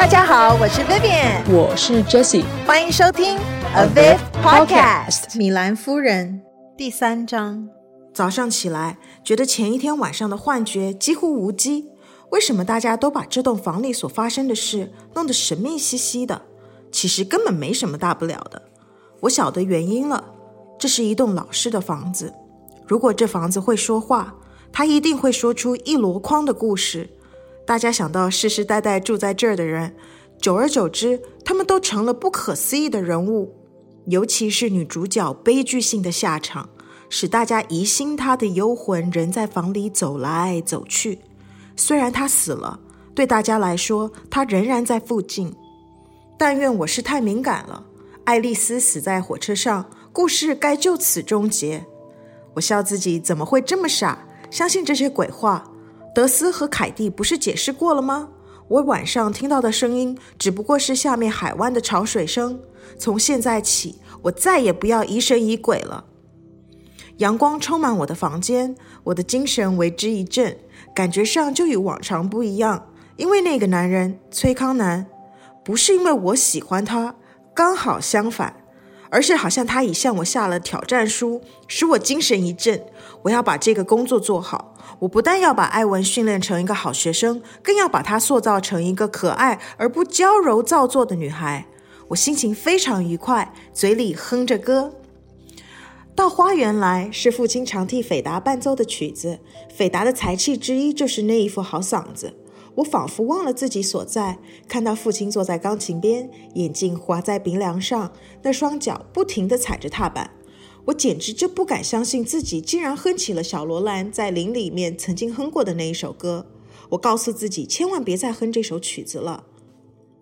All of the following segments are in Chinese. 大家好，我是 Vivian， 我是 Jessie， 欢迎收听 AVIV Podcast 米兰夫人第3章。早上起来觉得前一天晚上的幻觉几乎无稽，为什么大家都把这栋房里所发生的事弄得神秘兮兮的？其实根本没什么大不了的。我晓得原因了，这是一栋老式的房子，如果这房子会说话，它一定会说出一箩筐的故事。大家想到世世代代住在这儿的人，久而久之他们都成了不可思议的人物，尤其是女主角悲剧性的下场使大家疑心她的幽魂仍在房里走来走去。虽然她死了，对大家来说她仍然在附近。但愿我是太敏感了，爱丽丝死在火车上，故事该就此终结。我笑自己怎么会这么傻，相信这些鬼话。德斯和凯蒂不是解释过了吗？我晚上听到的声音只不过是下面海湾的潮水声。从现在起，我再也不要疑神疑鬼了。阳光充满我的房间，我的精神为之一振，感觉上就与往常不一样。因为那个男人崔康南，不是因为我喜欢他，刚好相反，而是好像他已向我下了挑战书，使我精神一振。我要把这个工作做好，我不但要把艾文训练成一个好学生，更要把她塑造成一个可爱而不娇柔造作的女孩。我心情非常愉快，嘴里哼着歌。到花园来是父亲常替斐达伴奏的曲子，斐达的才气之一就是那一副好嗓子。我仿佛忘了自己所在，看到父亲坐在钢琴边，眼睛滑在鼻梁上，那双脚不停地踩着踏板。我简直就不敢相信自己竟然哼起了小罗兰在林里面曾经哼过的那一首歌。我告诉自己千万别再哼这首曲子了。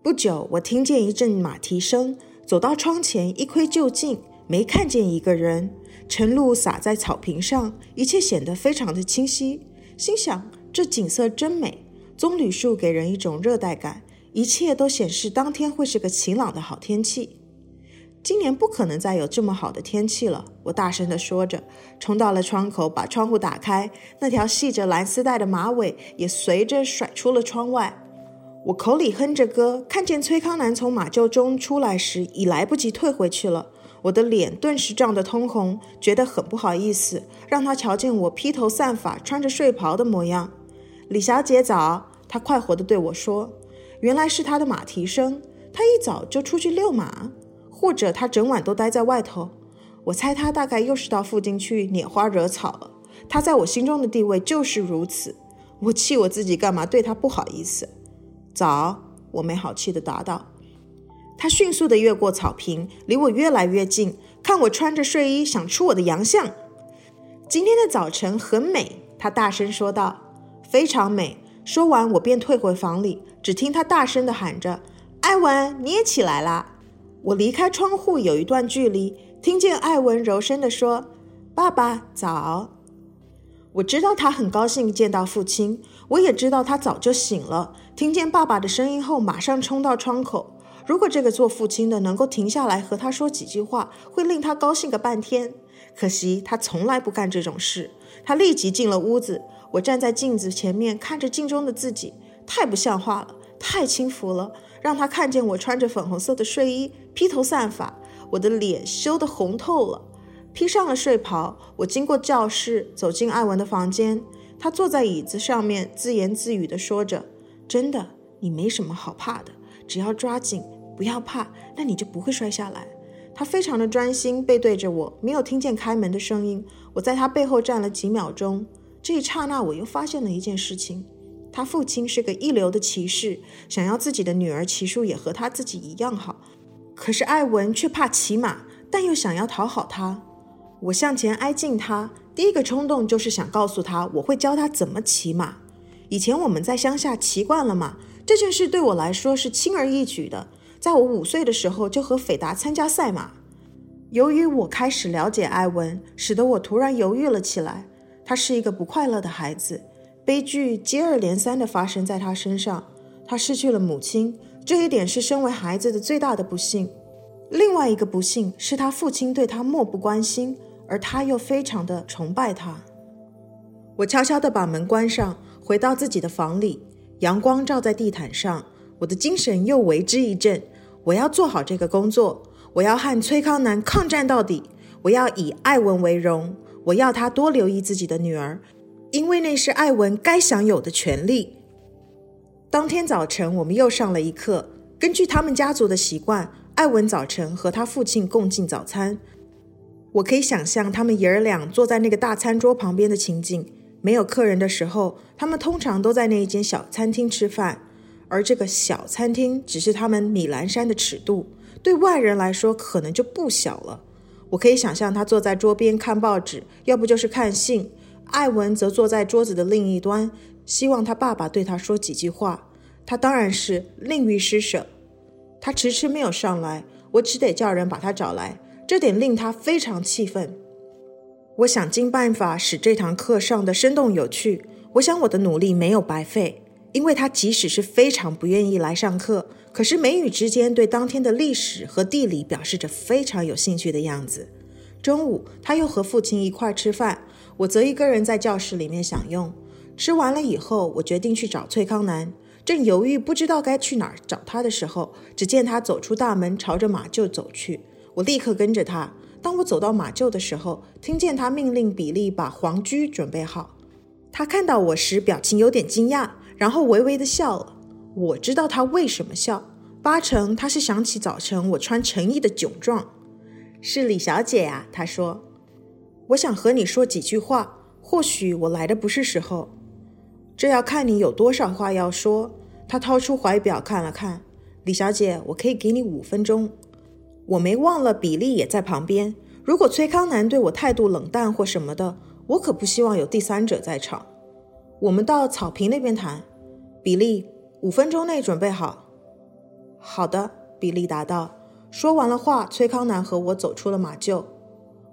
不久我听见一阵马蹄声，走到窗前一窥究竟，没看见一个人，晨露洒在草坪上，一切显得非常的清晰。心想这景色真美，棕榈树给人一种热带感，一切都显示当天会是个晴朗的好天气。今年不可能再有这么好的天气了，我大声地说着，冲到了窗口，把窗户打开，那条系着蓝丝带的马尾也随着甩出了窗外。我口里哼着歌，看见崔康南从马厩中出来时已来不及退回去了。我的脸顿时涨得通红，觉得很不好意思，让他瞧见我披头散发穿着睡袍的模样。李小姐早，她快活地对我说，原来是她的马蹄声，她一早就出去遛马，或者她整晚都待在外头。我猜她大概又是到附近去拈花惹草了，她在我心中的地位就是如此。我气我自己干嘛对她不好意思。早，我没好气地答道。她迅速地越过草坪，离我越来越近，看我穿着睡衣想出我的洋相。今天的早晨很美，她大声说道。非常美，说完我便退回房里，只听他大声地喊着，艾文，你也起来啦。我离开窗户有一段距离，听见艾文柔声地说，爸爸早。我知道他很高兴见到父亲，我也知道他早就醒了，听见爸爸的声音后马上冲到窗口。如果这个做父亲的能够停下来和他说几句话，会令他高兴个半天。可惜他从来不干这种事。他立即进了屋子，我站在镜子前面看着镜中的自己，太不像话了，太轻浮了，让他看见我穿着粉红色的睡衣，披头散发，我的脸羞得红透了。披上了睡袍，我经过教室走进艾文的房间，他坐在椅子上面自言自语地说着，真的，你没什么好怕的，只要抓紧，不要怕，那你就不会摔下来。他非常的专心，背对着我，没有听见开门的声音。我在他背后站了几秒钟，这一刹那我又发现了一件事情，他父亲是个一流的骑士，想要自己的女儿骑术也和他自己一样好，可是艾文却怕骑马，但又想要讨好他。我向前挨近他，第一个冲动就是想告诉他我会教他怎么骑马。以前我们在乡下骑惯了马，这件事对我来说是轻而易举的，在我5岁的时候就和斐达参加赛马。由于我开始了解艾文，使得我突然犹豫了起来。他是一个不快乐的孩子，悲剧接二连三地发生在他身上。他失去了母亲，这一点是身为孩子的最大的不幸。另外一个不幸是他父亲对他漠不关心，而他又非常的崇拜他。我悄悄地把门关上，回到自己的房里，阳光照在地毯上，我的精神又为之一振。我要做好这个工作，我要和崔康南抗战到底，我要以艾文为荣，我要他多留意自己的女儿，因为那是艾文该享有的权利。当天早晨我们又上了一课。根据他们家族的习惯，艾文早晨和他父亲共进早餐。我可以想象他们爷儿俩坐在那个大餐桌旁边的情景。没有客人的时候，他们通常都在那一间小餐厅吃饭，而这个小餐厅只是他们米兰山的尺度，对外人来说可能就不小了。我可以想象他坐在桌边看报纸，要不就是看信。艾文则坐在桌子的另一端，希望他爸爸对他说几句话。他当然是吝于施舍，他迟迟没有上来，我只得叫人把他找来，这点令他非常气愤。我想尽办法使这堂课上的生动有趣，我想我的努力没有白费，因为他即使是非常不愿意来上课，可是眉宇之间对当天的历史和地理表示着非常有兴趣的样子。中午他又和父亲一块吃饭，我则一个人在教室里面享用。吃完了以后，我决定去找崔康南。正犹豫不知道该去哪儿找他的时候，只见他走出大门，朝着马厩走去。我立刻跟着他。当我走到马厩的时候，听见他命令比利把黄驹准备好。他看到我时表情有点惊讶，然后微微的笑了。我知道他为什么笑，八成他是想起早晨我穿成衣的窘状。是李小姐啊，他说，我想和你说几句话，或许我来的不是时候。这要看你有多少话要说。他掏出怀表看了看。李小姐，我可以给你5分钟。我没忘了比利也在旁边，如果崔康南对我态度冷淡或什么的，我可不希望有第三者在场。我们到草坪那边谈。比利，5分钟内准备好。好的，比利答道。说完了话，崔康南和我走出了马厩。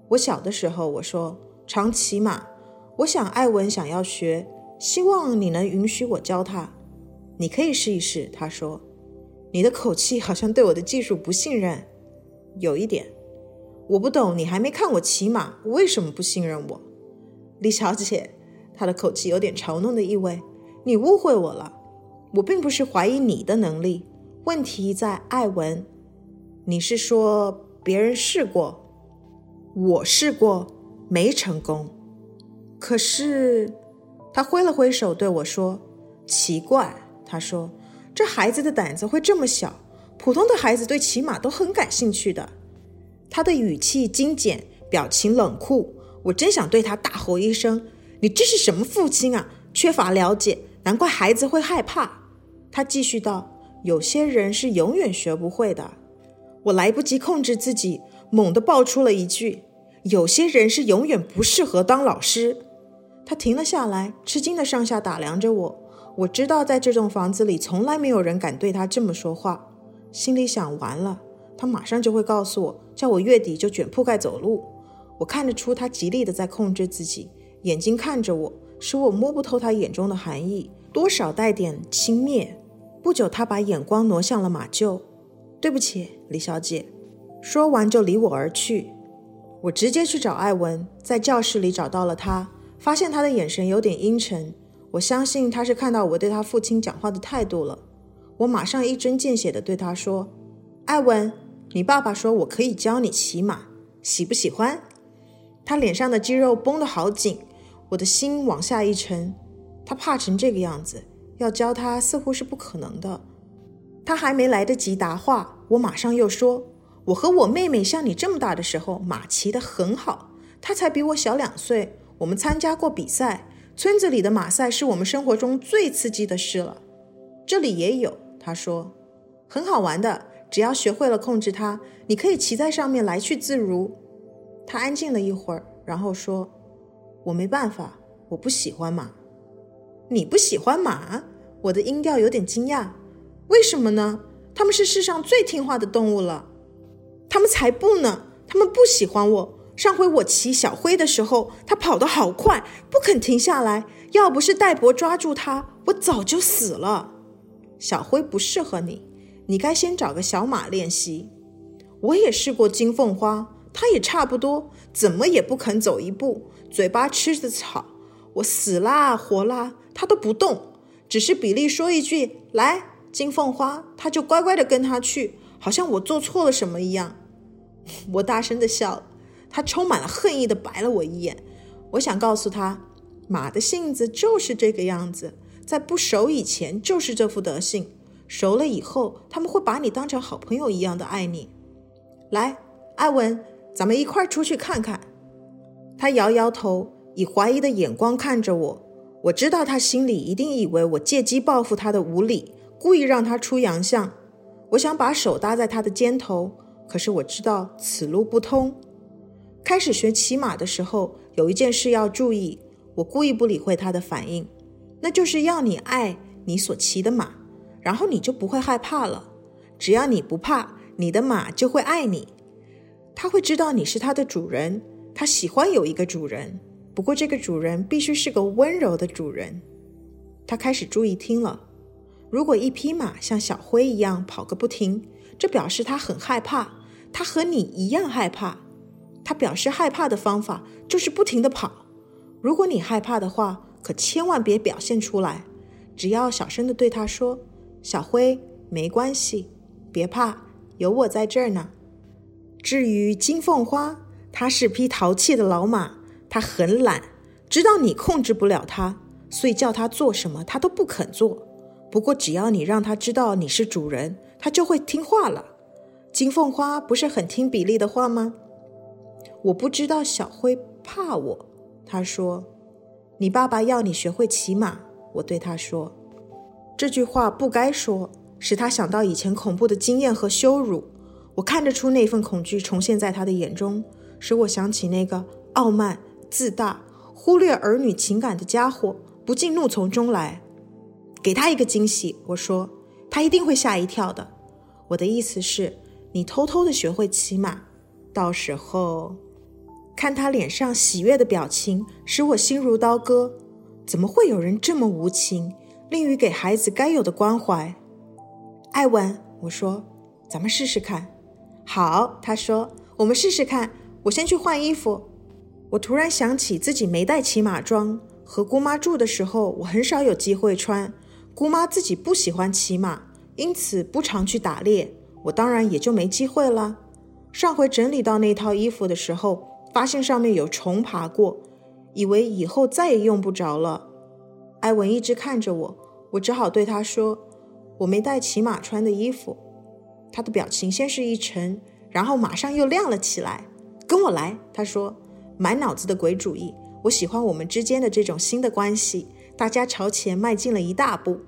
我小的时候，我说，常骑马，我想艾文想要学，希望你能允许我教他。你可以试一试，他说。你的口气好像对我的技术不信任。有一点。我不懂，你还没看我骑马，为什么不信任我？李小姐，她的口气有点嘲弄的意味，你误会我了，我并不是怀疑你的能力，问题在艾文。你是说别人试过？我试过，没成功。可是，他挥了挥手对我说，奇怪，他说，这孩子的胆子会这么小，普通的孩子对骑马都很感兴趣的。他的语气精简，表情冷酷，我真想对他大吼一声，你这是什么父亲啊，缺乏了解，难怪孩子会害怕。他继续道，有些人是永远学不会的。我来不及控制自己，猛地爆出了一句，有些人是永远不适合当老师。他停了下来，吃惊地上下打量着我。我知道在这栋房子里从来没有人敢对他这么说话，心里想，完了，他马上就会告诉我，叫我月底就卷铺盖走路。我看得出他极力的在控制自己，眼睛看着我，使我摸不透他眼中的含义，多少带点轻蔑。不久他把眼光挪向了马厩。对不起，李小姐，说完就离我而去。我直接去找艾文，在教室里找到了他，发现他的眼神有点阴沉，我相信他是看到我对他父亲讲话的态度了。我马上一针见血地对他说，艾文，你爸爸说我可以教你骑马，喜不喜欢？他脸上的肌肉绷得好紧，我的心往下一沉。他怕成这个样子，要教他似乎是不可能的。他还没来得及答话，我马上又说，我和我妹妹像你这么大的时候，马骑得很好，她才比我小2岁，我们参加过比赛，村子里的马赛是我们生活中最刺激的事了。这里也有，他说，很好玩的，只要学会了控制它，你可以骑在上面来去自如。他安静了一会儿，然后说，我没办法，我不喜欢马。你不喜欢马？我的音调有点惊讶。为什么呢？他们是世上最听话的动物了。他们才不呢，他们不喜欢我。上回我骑小灰的时候，他跑得好快，不肯停下来，要不是戴博抓住他，我早就死了。小灰不适合你，你该先找个小马练习。我也试过金凤花，它也差不多，怎么也不肯走一步，嘴巴吃着草，我死啦活啦它都不动，只是比利说一句，来，金凤花，她就乖乖的跟他去，好像我做错了什么一样。我大声的笑了，她充满了恨意的白了我一眼。我想告诉她，马的性子就是这个样子，在不熟以前就是这副德性，熟了以后他们会把你当成好朋友一样的爱你。来，艾文，咱们一块出去看看。他摇摇头，以怀疑的眼光看着我。我知道他心里一定以为我借机报复他的无理，故意让他出洋相。我想把手搭在他的肩头，可是我知道此路不通。开始学骑马的时候，有一件事要注意，我故意不理会他的反应，那就是要你爱你所骑的马，然后你就不会害怕了。只要你不怕，你的马就会爱你，他会知道你是他的主人，他喜欢有一个主人，不过这个主人必须是个温柔的主人。他开始注意听了。如果一匹马像小灰一样跑个不停，这表示他很害怕，他和你一样害怕。他表示害怕的方法就是不停地跑。如果你害怕的话，可千万别表现出来，只要小声地对他说，小灰，没关系，别怕，有我在这儿呢。至于金凤花，它是匹淘气的老马，它很懒，知道你控制不了它，所以叫它做什么它都不肯做。不过只要你让它知道你是主人，它就会听话了。金凤花不是很听比利的话吗？我不知道小灰怕我，他说，你爸爸要你学会骑马，我对他说。这句话不该说，使他想到以前恐怖的经验和羞辱。我看得出那份恐惧重现在他的眼中，使我想起那个傲慢、自大、忽略儿女情感的家伙，不禁怒从中来。给他一个惊喜，我说，他一定会吓一跳的。我的意思是，你偷偷地学会骑马，到时候……看他脸上喜悦的表情，使我心如刀割。怎么会有人这么无情，吝于给孩子该有的关怀？艾文，我说，咱们试试看。好，他说，我们试试看，我先去换衣服。我突然想起自己没带骑马装，和姑妈住的时候我很少有机会穿，姑妈自己不喜欢骑马，因此不常去打猎，我当然也就没机会了。上回整理到那套衣服的时候，发现上面有虫爬过，以为以后再也用不着了。艾文一直看着我，我只好对他说，我没带骑马穿的衣服。他的表情先是一沉，然后马上又亮了起来。跟我来，他说，满脑子的鬼主意，我喜欢我们之间的这种新的关系。大家朝前迈进了一大步。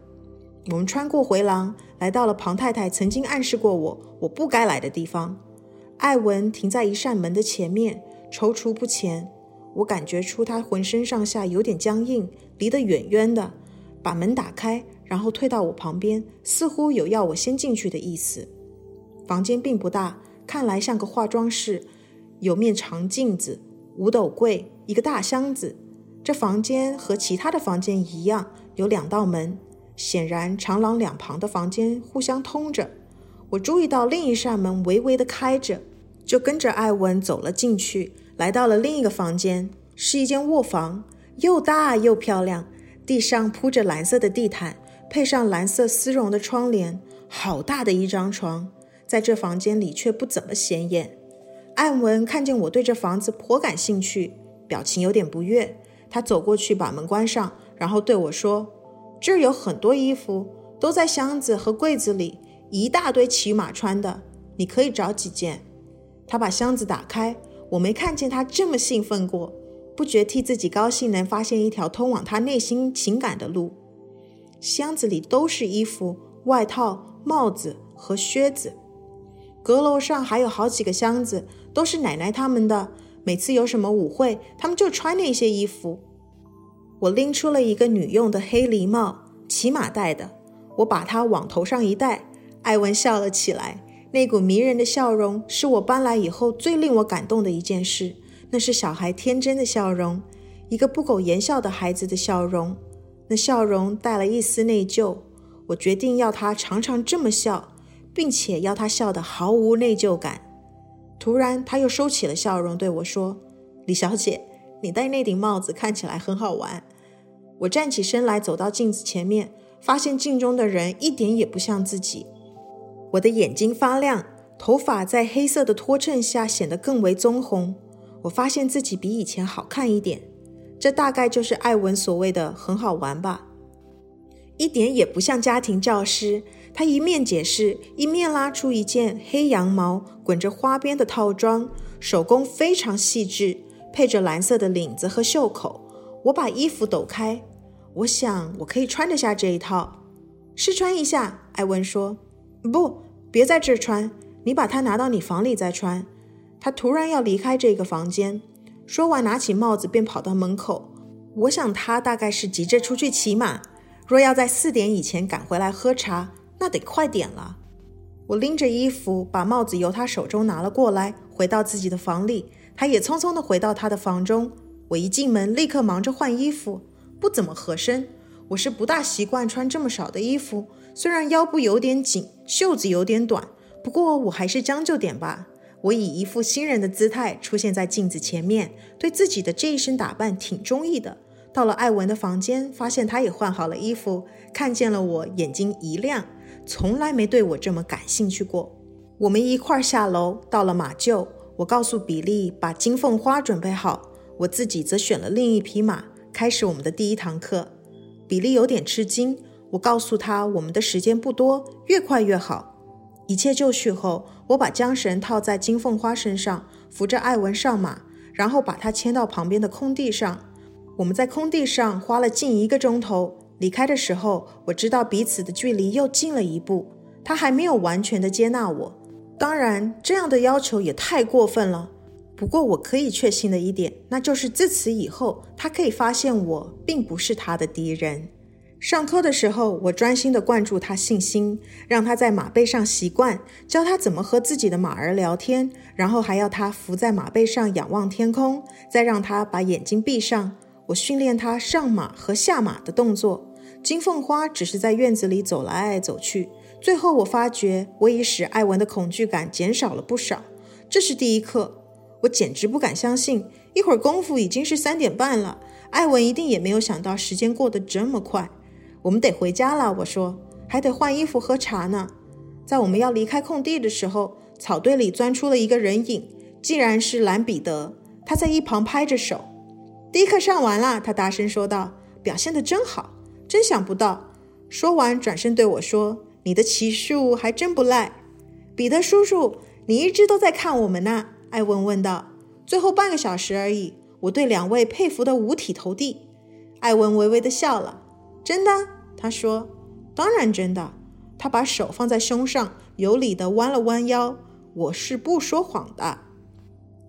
我们穿过回廊，来到了庞太太曾经暗示过我不该来的地方。艾文停在一扇门的前面，踌躇不前。我感觉出他浑身上下有点僵硬，离得远远的，把门打开，然后退到我旁边，似乎有要我先进去的意思。房间并不大，看来像个化妆室，有面长镜子，五斗柜，一个大箱子。这房间和其他的房间一样，有两道门，显然长廊两旁的房间互相通着。我注意到另一扇门微微地开着，就跟着艾文走了进去，来到了另一个房间，是一间卧房，又大又漂亮，地上铺着蓝色的地毯，配上蓝色丝绒的窗帘，好大的一张床，在这房间里却不怎么显眼。艾文看见我对这房子颇感兴趣，表情有点不悦，他走过去把门关上，然后对我说，这儿有很多衣服，都在箱子和柜子里，一大堆骑马穿的，你可以找几件。他把箱子打开，我没看见他这么兴奋过，不觉替自己高兴能发现一条通往他内心情感的路。箱子里都是衣服、外套、帽子和靴子。阁楼上还有好几个箱子，都是奶奶他们的，每次有什么舞会，他们就穿那些衣服。我拎出了一个女用的黑礼帽，骑马戴的，我把它往头上一戴，艾文笑了起来，那股迷人的笑容是我搬来以后最令我感动的一件事，那是小孩天真的笑容，一个不苟言笑的孩子的笑容，那笑容带了一丝内疚，我决定要他常常这么笑，并且要他笑得毫无内疚感。突然他又收起了笑容，对我说，李小姐，你戴那顶帽子看起来很好玩。我站起身来，走到镜子前面，发现镜中的人一点也不像自己。我的眼睛发亮，头发在黑色的拖衬下显得更为棕红，我发现自己比以前好看一点，这大概就是艾文所谓的很好玩吧。一点也不像家庭教师，他一面解释一面拉出一件黑羊毛滚着花边的套装，手工非常细致，配着蓝色的领子和袖口。我把衣服抖开，我想我可以穿得下这一套，试穿一下。艾文说，不，别在这穿，你把它拿到你房里再穿。他突然要离开这个房间，说完拿起帽子便跑到门口。我想他大概是急着出去骑马，若要在4点以前赶回来喝茶，那得快点了。我拎着衣服把帽子由他手中拿了过来，回到自己的房里。他也匆匆地回到他的房中。我一进门立刻忙着换衣服，不怎么合身，我是不大习惯穿这么少的衣服，虽然腰部有点紧，袖子有点短，不过我还是将就点吧。我以一副新人的姿态出现在镜子前面，对自己的这一身打扮挺中意的。到了艾文的房间，发现他也换好了衣服，看见了我眼睛一亮，从来没对我这么感兴趣过。我们一块下楼，到了马厩，我告诉比利把金凤花准备好，我自己则选了另一匹马，开始我们的第一堂课。比利有点吃惊，我告诉他我们的时间不多，越快越好。一切就绪后，我把缰绳套在金凤花身上，扶着艾文上马，然后把他牵到旁边的空地上。我们在空地上花了近1个钟头，离开的时候，我知道彼此的距离又近了一步。他还没有完全的接纳我，当然这样的要求也太过分了。不过我可以确信的一点，那就是自此以后，他可以发现我并不是他的敌人。上课的时候，我专心地灌注他信心，让他在马背上习惯，教他怎么和自己的马儿聊天，然后还要他伏在马背上仰望天空，再让他把眼睛闭上。我训练他上马和下马的动作。金凤花只是在院子里走来走去，最后我发觉我已使艾文的恐惧感减少了不少。这是第一课，我简直不敢相信，一会儿功夫已经是3点半了，艾文一定也没有想到时间过得这么快。我们得回家了，我说，还得换衣服喝茶呢。在我们要离开空地的时候，草堆里钻出了一个人影，竟然是兰彼得，他在一旁拍着手。第一课上完了，他大声说道，表现得真好，真想不到。说完转身对我说，你的骑术还真不赖。彼得叔叔，你一直都在看我们呢？艾文问道。最后半个小时而已，我对两位佩服得五体投地。艾文微微地笑了。真的？他说。当然真的。他把手放在胸上，有理地弯了弯腰。我是不说谎的。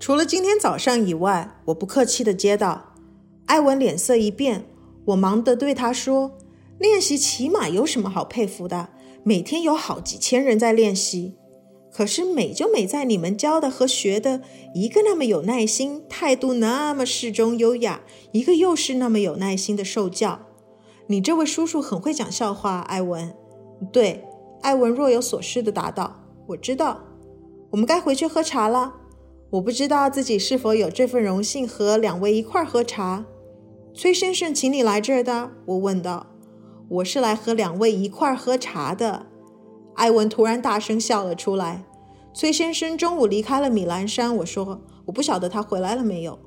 除了今天早上以外，我不客气地接到。艾文脸色一变，我忙地对他说，练习骑马有什么好佩服的？每天有好几千人在练习，可是美就美在你们教的和学的，一个那么有耐心，态度那么适中优雅，一个又是那么有耐心的受教。你这位叔叔很会讲笑话，艾文。对，艾文若有所思地答道，我知道。我们该回去喝茶了。我不知道自己是否有这份荣幸和两位一块喝茶。崔先生请你来这儿的？我问道。我是来和两位一块喝茶的。艾文突然大声笑了出来。崔先生中午离开了米兰山，我说，我不晓得他回来了没有。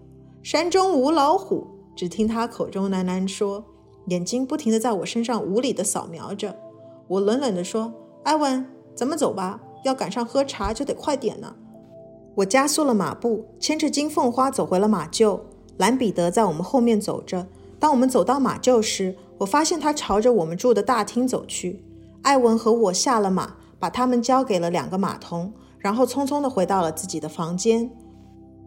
山中无老虎，只听他口中喃喃说，眼睛不停地在我身上无理地扫描着。我冷冷地说，艾文，咱们走吧，要赶上喝茶就得快点呢。我加速了马步，牵着金凤花走回了马厩。兰彼得在我们后面走着。当我们走到马厩时，我发现他朝着我们住的大厅走去。艾文和我下了马，把他们交给了2个马童，然后匆匆地回到了自己的房间。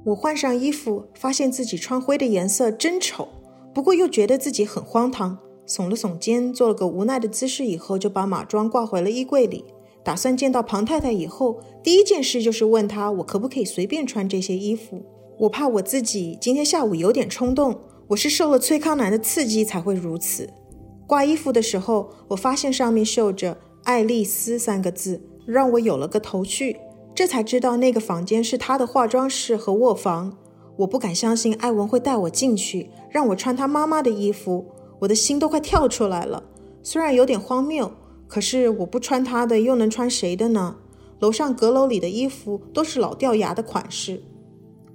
我换上衣服，发现自己穿灰的颜色真丑，不过又觉得自己很荒唐，耸了耸肩，做了个无奈的姿势以后，就把马装挂回了衣柜里。打算见到庞太太以后，第一件事就是问她我可不可以随便穿这些衣服。我怕我自己今天下午有点冲动，我是受了崔康南的刺激才会如此。挂衣服的时候，我发现上面绣着爱丽丝3个字，让我有了个头绪，这才知道那个房间是她的化妆室和卧房。我不敢相信艾文会带我进去，让我穿她妈妈的衣服，我的心都快跳出来了。虽然有点荒谬，可是我不穿他的又能穿谁的呢？楼上阁楼里的衣服都是老掉牙的款式。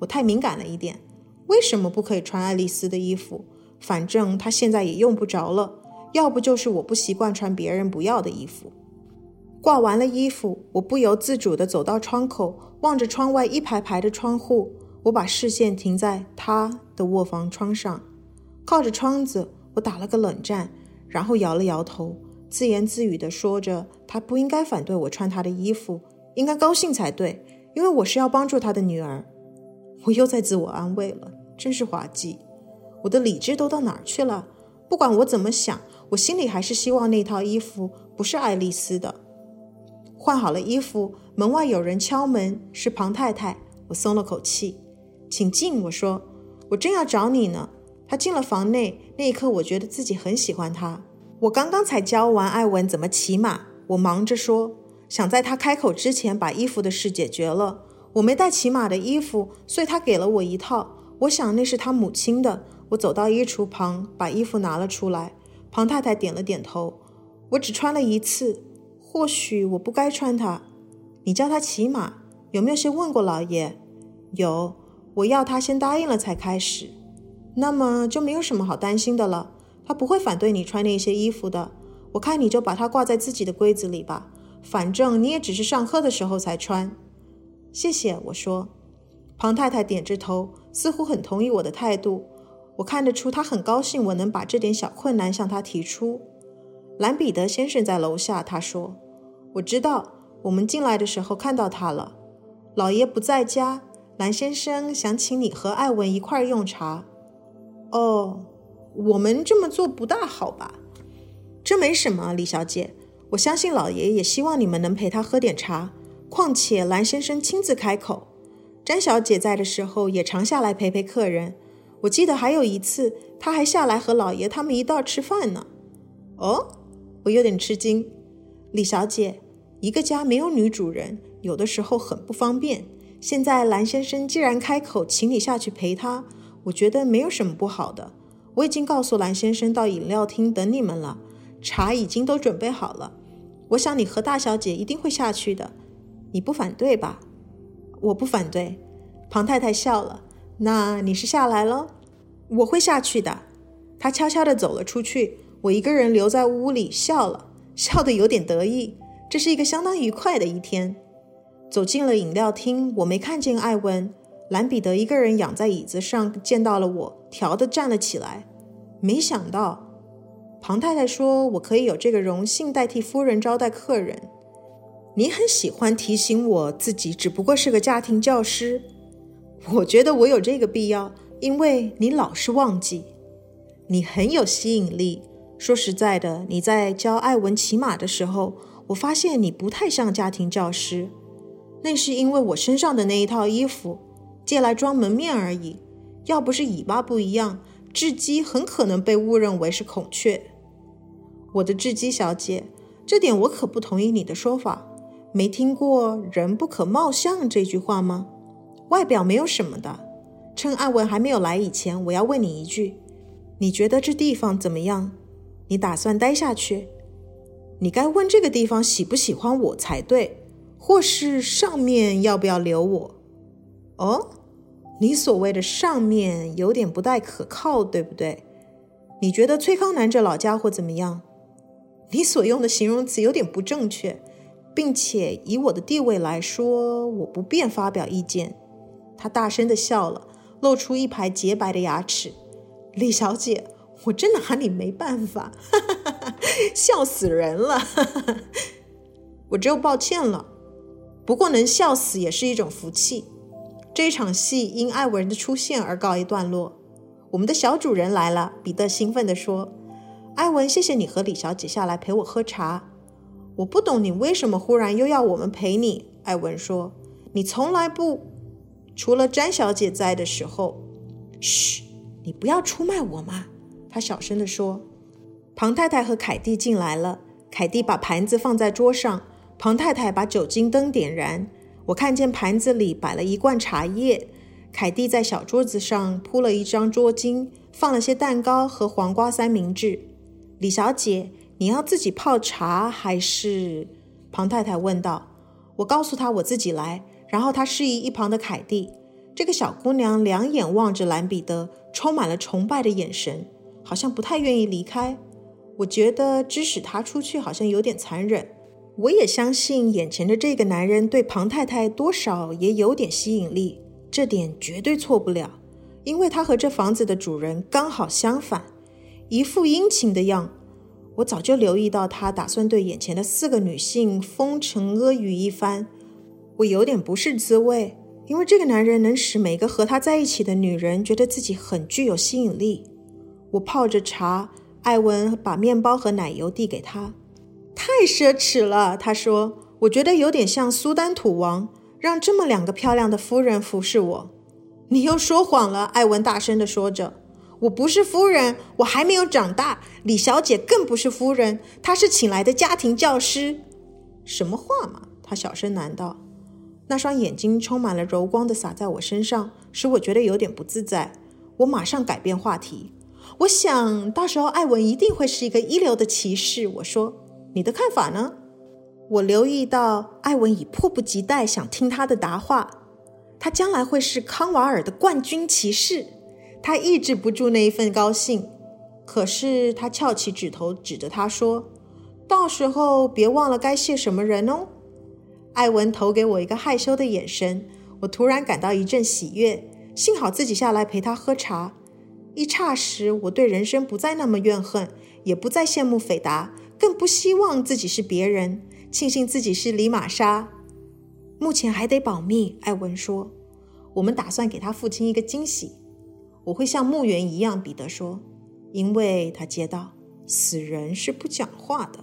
我太敏感了一点，为什么不可以穿爱丽丝的衣服？反正她现在也用不着了，要不就是我不习惯穿别人不要的衣服。挂完了衣服，我不由自主地走到窗口，望着窗外一排排的窗户，我把视线停在她的卧房窗上。靠着窗子，我打了个冷战，然后摇了摇头，自言自语地说着，她不应该反对我穿她的衣服，应该高兴才对，因为我是要帮助她的女儿。我又在自我安慰了，真是滑稽。我的理智都到哪儿去了？不管我怎么想，我心里还是希望那套衣服不是爱丽丝的。换好了衣服，门外有人敲门，是庞太太。我松了口气。请进，我说，我正要找你呢。她进了房内，那一刻我觉得自己很喜欢她。我刚刚才教完艾文怎么骑马，我忙着说，想在她开口之前把衣服的事解决了。我没带骑马的衣服，所以她给了我一套，我想那是她母亲的。我走到衣橱旁，把衣服拿了出来。庞太太点了点头。我只穿了一次，或许我不该穿它。你叫她骑马，有没有先问过老爷？有，我要她先答应了才开始。那么就没有什么好担心的了，她不会反对你穿那些衣服的。我看你就把它挂在自己的柜子里吧，反正你也只是上课的时候才穿。谢谢，我说。庞太太点着头，似乎很同意我的态度。我看得出他很高兴我能把这点小困难向他提出。兰彼得先生在楼下，他说，我知道，我们进来的时候看到他了。老爷不在家，兰先生想请你和艾文一块用茶。哦，我们这么做不大好吧？这没什么，李小姐，我相信老爷也希望你们能陪他喝点茶，况且兰先生亲自开口。詹小姐在的时候也常下来陪陪客人，我记得还有一次，他还下来和老爷他们一道吃饭呢。哦，我有点吃惊。李小姐，一个家没有女主人，有的时候很不方便。现在蓝先生既然开口请你下去陪他，我觉得没有什么不好的。我已经告诉蓝先生到饮料厅等你们了，茶已经都准备好了。我想你和大小姐一定会下去的，你不反对吧？我不反对。庞太太笑了。那你是下来了？我会下去的。他悄悄地走了出去，我一个人留在屋里笑了，笑得有点得意。这是一个相当愉快的一天。走进了饮料厅，我没看见艾文。兰彼得一个人仰在椅子上，见到了我，调地站了起来。没想到，庞太太说我可以有这个荣幸代替夫人招待客人。你很喜欢提醒我自己只不过是个家庭教师。我觉得我有这个必要，因为你老是忘记。你很有吸引力，说实在的，你在教艾文骑马的时候，我发现你不太像家庭教师。那是因为我身上的那一套衣服借来装门面而已，要不是尾巴不一样，雉鸡很可能被误认为是孔雀。我的雉鸡小姐，这点我可不同意你的说法。没听过人不可貌相这句话吗？外表没有什么的。趁艾文还没有来以前，我要问你一句，你觉得这地方怎么样？你打算待下去？你该问这个地方喜不喜欢我才对，或是上面要不要留我。哦，你所谓的上面有点不太可靠，对不对？你觉得崔康南这老家伙怎么样？你所用的形容词有点不正确，并且以我的地位来说，我不便发表意见。他大声地笑了，露出一排洁白的牙齿。李小姐，我真拿你没办法，哈哈哈哈，笑死人了，哈哈，我只有抱歉了。不过能笑死也是一种福气。这场戏因艾文的出现而告一段落。我们的小主人来了，彼得兴奋地说，艾文，谢谢你和李小姐下来陪我喝茶。我不懂你为什么忽然又要我们陪你，艾文说，你从来不……除了詹小姐在的时候。嘘，你不要出卖我嘛，她小声地说。庞太太和凯蒂进来了，凯蒂把盘子放在桌上，庞太太把酒精灯点燃。我看见盘子里摆了一罐茶叶，凯蒂在小桌子上铺了一张桌巾，放了些蛋糕和黄瓜三明治。李小姐，你要自己泡茶还是？庞太太问道。我告诉她我自己来，然后她示意一旁的凯蒂。这个小姑娘两眼望着兰彼得，充满了崇拜的眼神，好像不太愿意离开。我觉得指使她出去好像有点残忍。我也相信眼前的这个男人对庞太太多少也有点吸引力，这点绝对错不了，因为他和这房子的主人刚好相反，一副殷勤的样。我早就留意到他打算对眼前的4个女性风尘阿谀一番，我有点不是滋味，因为这个男人能使每个和他在一起的女人觉得自己很具有吸引力。我泡着茶，艾文把面包和奶油递给他。太奢侈了，他说，我觉得有点像苏丹土王，让这么2个漂亮的夫人服侍我。你又说谎了，艾文大声地说着，我不是夫人，我还没有长大，李小姐更不是夫人，她是请来的家庭教师。什么话嘛，他小声喃道。那双眼睛充满了柔光地洒在我身上，使我觉得有点不自在。我马上改变话题。我想到时候艾文一定会是一个一流的骑士，我说，你的看法呢？我留意到艾文已迫不及待想听他的答话。他将来会是康瓦尔的冠军骑士。他抑制不住那一份高兴，可是他翘起指头指着他说，到时候别忘了该谢什么人哦。艾文投给我一个害羞的眼神，我突然感到一阵喜悦，幸好自己下来陪他喝茶。一霎时，我对人生不再那么怨恨，也不再羡慕斐达，更不希望自己是别人，庆幸自己是李玛莎。目前还得保密，艾文说，我们打算给他父亲一个惊喜。我会像墓园一样，彼得说，因为他接到，死人是不讲话的，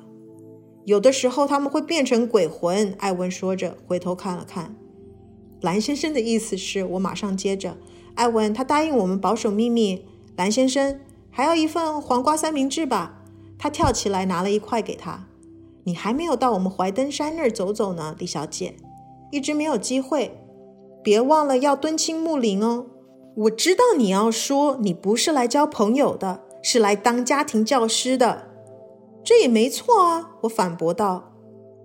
有的时候他们会变成鬼魂，艾文说着回头看了看蓝先生的意思是，我马上接着，艾文他答应我们保守秘密。蓝先生还要一份黄瓜3明治吧？他跳起来拿了一块给他。你还没有到我们怀登山那儿走走呢，李小姐，一直没有机会，别忘了要敦亲睦邻哦。我知道你要说你不是来交朋友的，是来当家庭教师的。这也没错啊，我反驳道，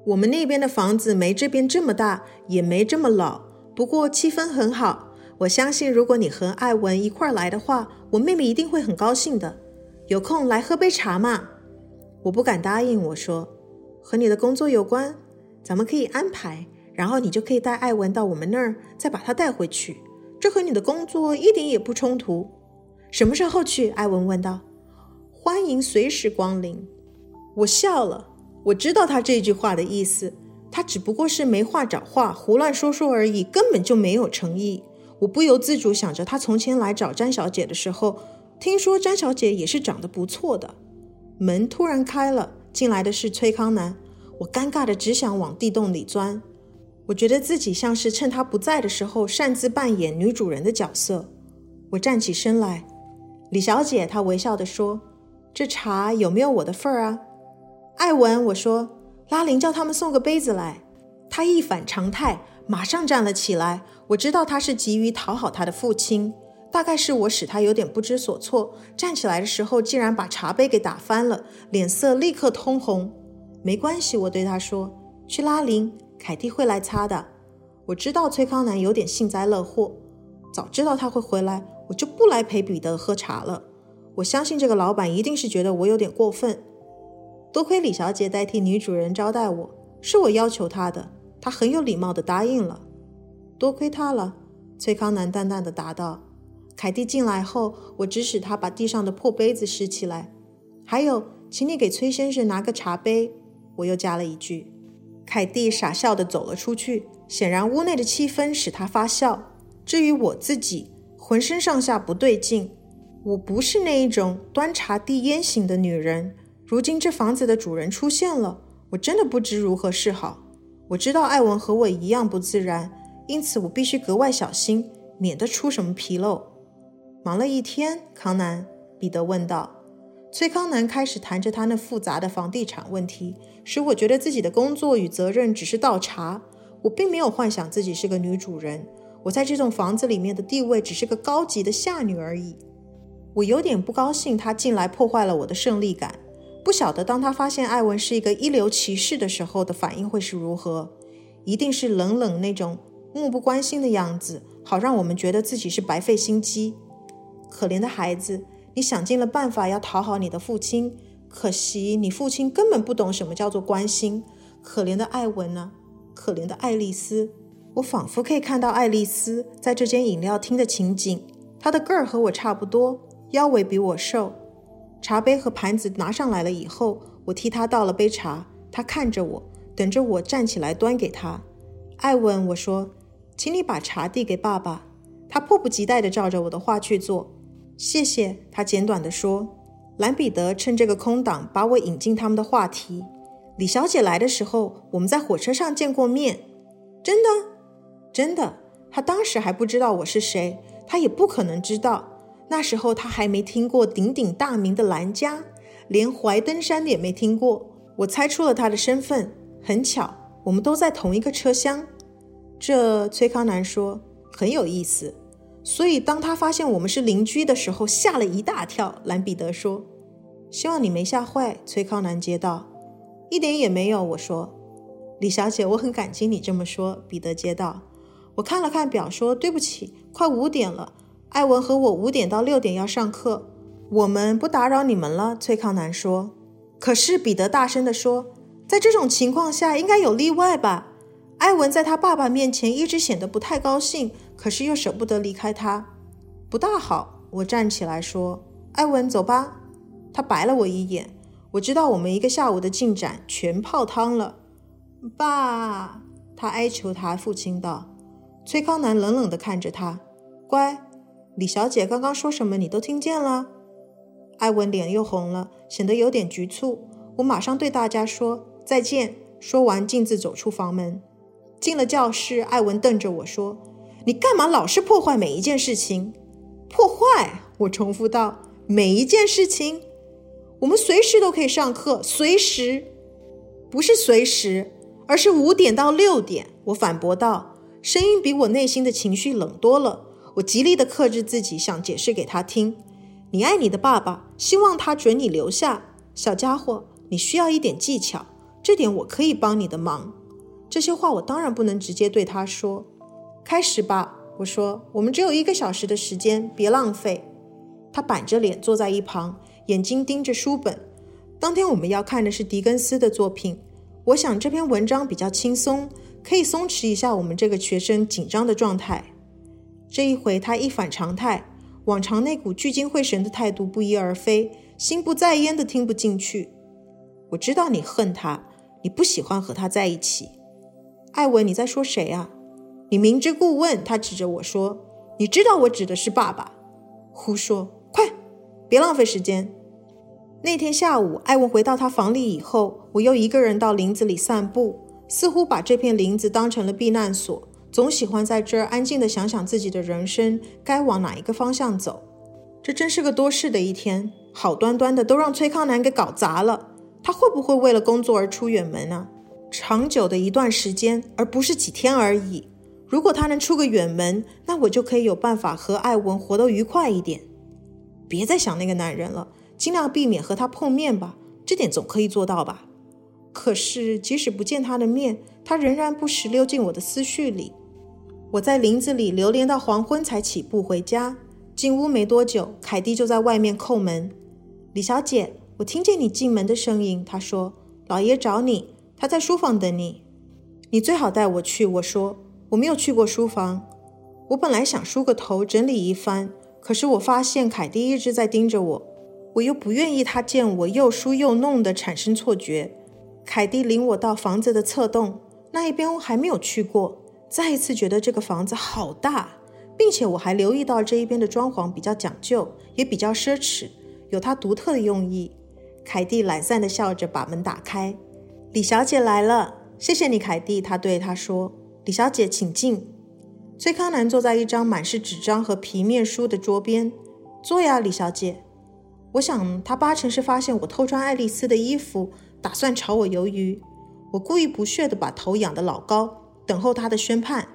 我们那边的房子没这边这么大，也没这么老，不过气氛很好，我相信如果你和艾文一块来的话，我妹妹一定会很高兴的，有空来喝杯茶嘛。我不敢答应，我说，和你的工作有关，咱们可以安排，然后你就可以带艾文到我们那儿，再把他带回去，这和你的工作一点也不冲突。什么时候去？艾文问道。欢迎随时光临。我笑了，我知道他这句话的意思，他只不过是没话找话，胡乱说说而已，根本就没有诚意。我不由自主想着他从前来找詹小姐的时候，听说詹小姐也是长得不错的。门突然开了，进来的是崔康南，我尴尬的只想往地洞里钻。我觉得自己像是趁他不在的时候擅自扮演女主人的角色。我站起身来。李小姐，她微笑地说，这茶有没有我的份儿啊？艾文，我说，拉林叫他们送个杯子来。她一反常态，马上站了起来。我知道她是急于讨好她的父亲，大概是我使她有点不知所措，站起来的时候竟然把茶杯给打翻了，脸色立刻通红。没关系，我对她说，去拉林，凯蒂会来擦的。我知道崔康南有点幸灾乐祸，早知道他会回来，我就不来陪彼得喝茶了。我相信这个老板一定是觉得我有点过分，多亏李小姐代替女主人招待我，是我要求她的，她很有礼貌地答应了。多亏她了，崔康南淡淡地答道。凯蒂进来后，我指使她把地上的破杯子拾起来，还有请你给崔先生拿个茶杯，我又加了一句。凯蒂傻笑地走了出去，显然屋内的气氛使她发笑。至于我自己，浑身上下不对劲，我不是那一种端茶递烟型的女人，如今这房子的主人出现了，我真的不知如何是好。我知道艾文和我一样不自然，因此我必须格外小心，免得出什么纰漏。忙了一天，康南，彼得问道。崔康南开始谈着他那复杂的房地产问题，使我觉得自己的工作与责任只是倒茶。我并没有幻想自己是个女主人，我在这栋房子里面的地位只是个高级的下女而已。我有点不高兴他进来破坏了我的胜利感，不晓得当他发现艾文是一个一流骑士的时候的反应会是如何，一定是冷冷那种漠不关心的样子，好让我们觉得自己是白费心机。可怜的孩子，你想尽了办法要讨好你的父亲，可惜你父亲根本不懂什么叫做关心。可怜的艾文啊，可怜的爱丽丝。我仿佛可以看到爱丽丝在这间饮料厅的情景，她的个儿和我差不多，腰围比我瘦。茶杯和盘子拿上来了以后，我替她倒了杯茶，她看着我，等着我站起来端给她。艾文，我说，请你把茶递给爸爸。她迫不及待地照着我的话去做。谢谢，她简短地说。兰彼得趁这个空档把我引进他们的话题。李小姐来的时候，我们在火车上见过面。真的？真的。她当时还不知道我是谁，她也不可能知道。那时候她还没听过鼎鼎大名的兰家，连怀登山也没听过。我猜出了她的身份，很巧，我们都在同一个车厢。这，崔康南说，很有意思。所以当他发现我们是邻居的时候，吓了一大跳。兰彼得说，希望你没吓坏。崔康南接道，一点也没有。我说，李小姐，我很感激你这么说。彼得接道，我看了看表说，对不起，快5点了，艾文和我5点到6点要上课，我们不打扰你们了。崔康南说。可是彼得大声地说，在这种情况下应该有例外吧。艾文在他爸爸面前一直显得不太高兴，可是又舍不得离开他。不大好，我站起来说，艾文，走吧。他白了我一眼，我知道我们一个下午的进展全泡汤了。爸，他哀求他父亲道。崔康南冷冷地看着他，乖，李小姐刚刚说什么你都听见了。艾文脸又红了，显得有点局促。我马上对大家说再见，说完径自走出房门。进了教室，艾文瞪着我说，你干嘛老是破坏每一件事情？破坏，我重复道，每一件事情？我们随时都可以上课，随时。不是随时，而是5点到6点，我反驳道，声音比我内心的情绪冷多了。我极力地克制自己，想解释给他听，你爱你的爸爸，希望他准你留下。小家伙，你需要一点技巧，这点我可以帮你的忙。这些话我当然不能直接对他说。开始吧，我说，我们只有1个小时的时间，别浪费。他板着脸坐在一旁，眼睛盯着书本。当天我们要看的是狄更斯的作品，我想这篇文章比较轻松，可以松弛一下我们这个学生紧张的状态。这一回他一反常态，往常那股聚精会神的态度不翼而飞，心不在焉的听不进去。我知道你恨他，你不喜欢和他在一起。艾文，你在说谁啊？你明知故问。他指着我说，你知道我指的是爸爸。胡说，快，别浪费时间。那天下午，艾文回到他房里以后，我又一个人到林子里散步，似乎把这片林子当成了避难所，总喜欢在这儿安静地想想自己的人生该往哪一个方向走。这真是个多事的一天，好端端的都让崔康南给搞砸了。他会不会为了工作而出远门啊？长久的一段时间，而不是几天而已。如果他能出个远门，那我就可以有办法和艾文活得愉快一点。别再想那个男人了，尽量避免和他碰面吧，这点总可以做到吧。可是即使不见他的面，他仍然不时溜进我的思绪里。我在林子里流连到黄昏才起步回家。进屋没多久，凯蒂就在外面叩门。李小姐，我听见你进门的声音。她说，老爷找你，他在书房等你。你最好带我去，我说，我没有去过书房。我本来想梳个头整理一番，可是我发现凯蒂一直在盯着我，我又不愿意他见我又梳又弄的产生错觉。凯蒂领我到房子的侧洞，那一边我还没有去过。再一次觉得这个房子好大，并且我还留意到这一边的装潢比较讲究，也比较奢侈，有它独特的用意。凯蒂懒散地笑着把门打开。李小姐来了，谢谢你，凯蒂，他对她说。李小姐，请进。崔康南坐在一张满是纸张和皮面书的桌边。坐呀，李小姐。我想他8成是发现我偷穿爱丽丝的衣服，打算炒我鱿鱼。我故意不屑地把头仰得老高，等候他的宣判。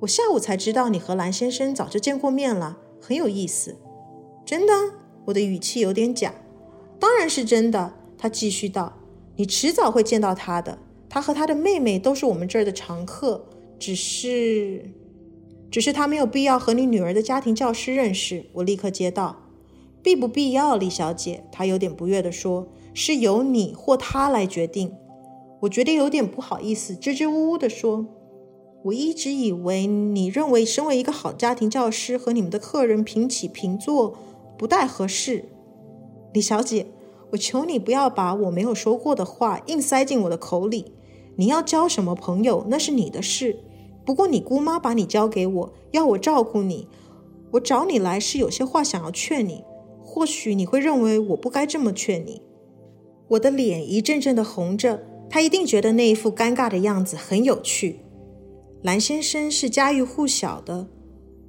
我下午才知道你和蓝先生早就见过面了，很有意思。真的？我的语气有点假。当然是真的。他继续道，你迟早会见到他的，他和他的妹妹都是我们这儿的常客，只是他没有必要和你女儿的家庭教师认识。我立刻接道，必不必要，李小姐，他有点不悦地说，是由你或他来决定。我觉得有点不好意思，支支吾吾地说，我一直以为你认为身为一个好家庭教师和你们的客人平起平坐不太合适。李小姐，我求你不要把我没有说过的话硬塞进我的口里，你要交什么朋友那是你的事，不过你姑妈把你交给我，要我照顾你，我找你来是有些话想要劝你，或许你会认为我不该这么劝你。我的脸一阵阵的红着，他一定觉得那一副尴尬的样子很有趣。蓝先生是家喻户晓的，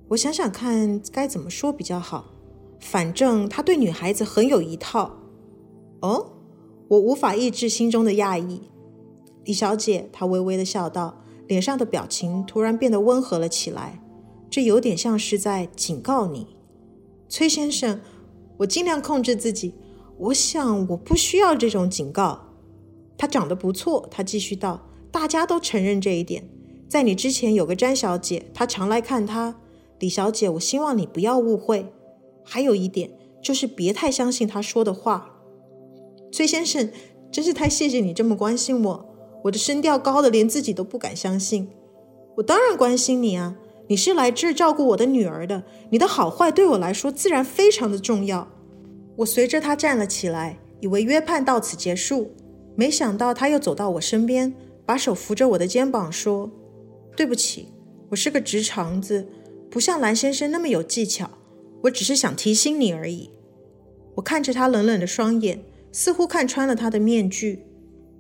我想想看该怎么说比较好，反正他对女孩子很有一套。哦，我无法抑制心中的讶异。李小姐，她微微地笑道，脸上的表情突然变得温和了起来，这有点像是在警告你。崔先生，我尽量控制自己，我想我不需要这种警告。他长得不错，他继续道，大家都承认这一点，在你之前有个詹小姐，她常来看她。李小姐，我希望你不要误会，还有一点就是别太相信她说的话。崔先生，真是太谢谢你这么关心我，我的声调高的连自己都不敢相信。我当然关心你啊，你是来这儿照顾我的女儿的，你的好坏对我来说自然非常的重要。我随着他站了起来，以为约判到此结束，没想到他又走到我身边，把手扶着我的肩膀说，对不起，我是个直肠子，不像蓝先生那么有技巧，我只是想提醒你而已。我看着他冷冷的双眼，似乎看穿了他的面具。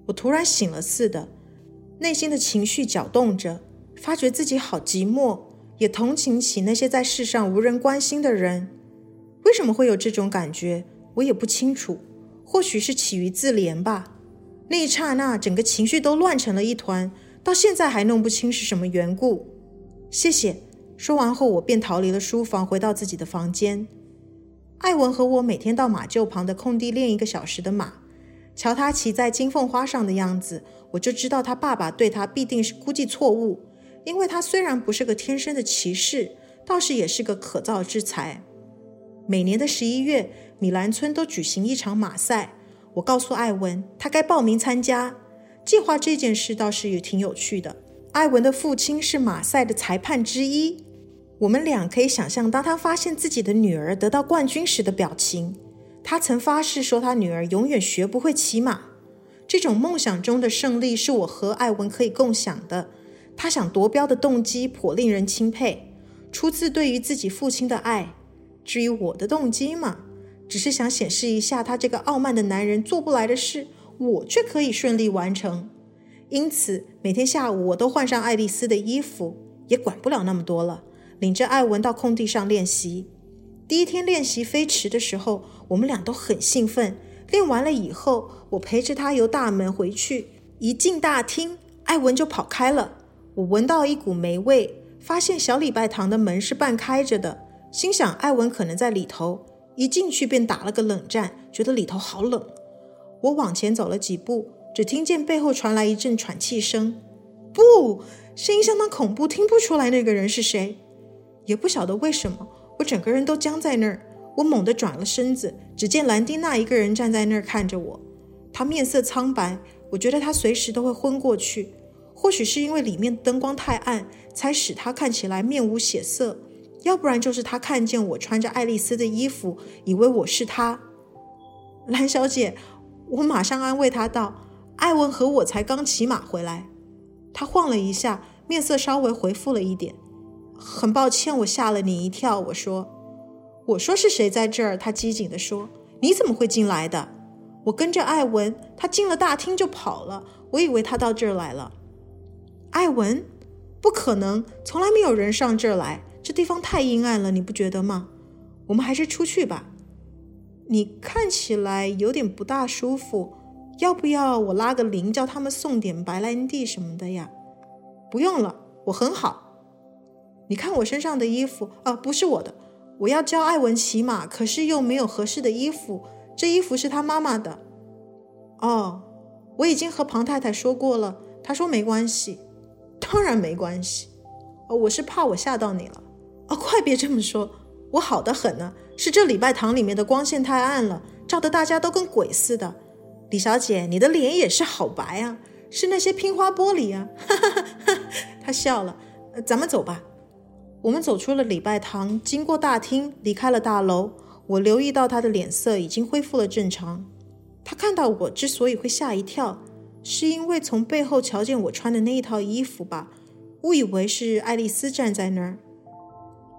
我突然醒了似的，内心的情绪搅动着，发觉自己好寂寞，也同情起那些在世上无人关心的人。为什么会有这种感觉，我也不清楚，或许是起于自怜吧。那一刹那，整个情绪都乱成了一团，到现在还弄不清是什么缘故。谢谢，说完后我便逃离了书房，回到自己的房间。艾文和我每天到马厩旁的空地练一个小时的马，瞧他骑在金凤花上的样子，我就知道他爸爸对他必定是估计错误，因为他虽然不是个天生的骑士，倒是也是个可造之才。每年的11月，米兰村都举行一场马赛，我告诉艾文他该报名参加。计划这件事倒是也挺有趣的，艾文的父亲是马赛的裁判之一，我们俩可以想象当他发现自己的女儿得到冠军时的表情。他曾发誓说他女儿永远学不会骑马，这种梦想中的胜利是我和艾文可以共享的。他想夺标的动机颇令人钦佩，出自对于自己父亲的爱。至于我的动机嘛，只是想显示一下他这个傲慢的男人做不来的事，我却可以顺利完成。因此每天下午我都换上爱丽丝的衣服，也管不了那么多了，领着艾文到空地上练习。第一天练习飞驰的时候，我们俩都很兴奋。练完了以后，我陪着他由大门回去，一进大厅，艾文就跑开了。我闻到一股霉味，发现小礼拜堂的门是半开着的，心想艾文可能在里头，一进去便打了个冷战，觉得里头好冷。我往前走了几步，只听见背后传来一阵喘气声，不，声音相当恐怖，听不出来那个人是谁。也不晓得为什么，我整个人都僵在那儿。我猛地转了身子，只见兰丁娜一个人站在那儿看着我，她面色苍白，我觉得她随时都会昏过去。或许是因为里面灯光太暗，才使她看起来面无血色，要不然就是他看见我穿着爱丽丝的衣服，以为我是他。蓝小姐，我马上安慰她道，艾文和我才刚骑马回来。她晃了一下，面色稍微恢复了一点。很抱歉，我吓了你一跳，我说。我说是谁在这儿？她机警地说，你怎么会进来的？我跟着艾文，他进了大厅就跑了，我以为他到这儿来了。艾文？不可能，从来没有人上这儿来，这地方太阴暗了，你不觉得吗？我们还是出去吧。你看起来有点不大舒服，要不要我拉个铃叫他们送点白兰地什么的呀？不用了，我很好。你看我身上的衣服，不是我的，我要教艾文骑马，可是又没有合适的衣服，这衣服是他妈妈的。哦，我已经和庞太太说过了，她说没关系。当然没关系。我是怕我吓到你了。快别这么说，我好得很呢，是这礼拜堂里面的光线太暗了，照得大家都跟鬼似的。李小姐，你的脸也是好白啊，是那些拼花玻璃啊。他笑了，咱们走吧。我们走出了礼拜堂，经过大厅，离开了大楼。我留意到他的脸色已经恢复了正常。他看到我之所以会吓一跳，是因为从背后瞧见我穿的那一套衣服吧，误以为是爱丽丝站在那儿。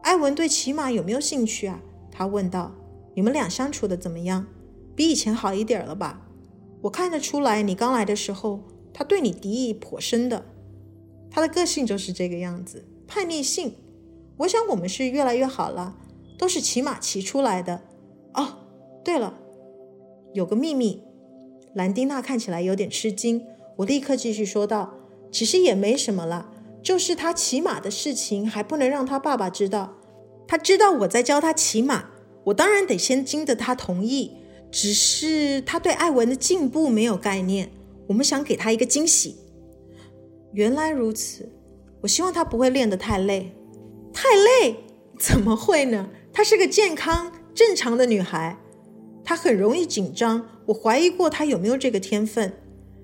艾文对骑马有没有兴趣啊？他问道。你们俩相处的怎么样？比以前好一点了吧？我看得出来，你刚来的时候，他对你敌意颇深的。他的个性就是这个样子，叛逆性。我想我们是越来越好了，都是骑马骑出来的。哦，对了，有个秘密。兰丁娜看起来有点吃惊，我立刻继续说道，其实也没什么啦，就是他骑马的事情还不能让他爸爸知道。他知道我在教他骑马，我当然得先经得他同意，只是他对艾文的进步没有概念，我们想给他一个惊喜。原来如此，我希望他不会练得太累。太累？怎么会呢？她是个健康正常的女孩，她很容易紧张，我怀疑过她有没有这个天分。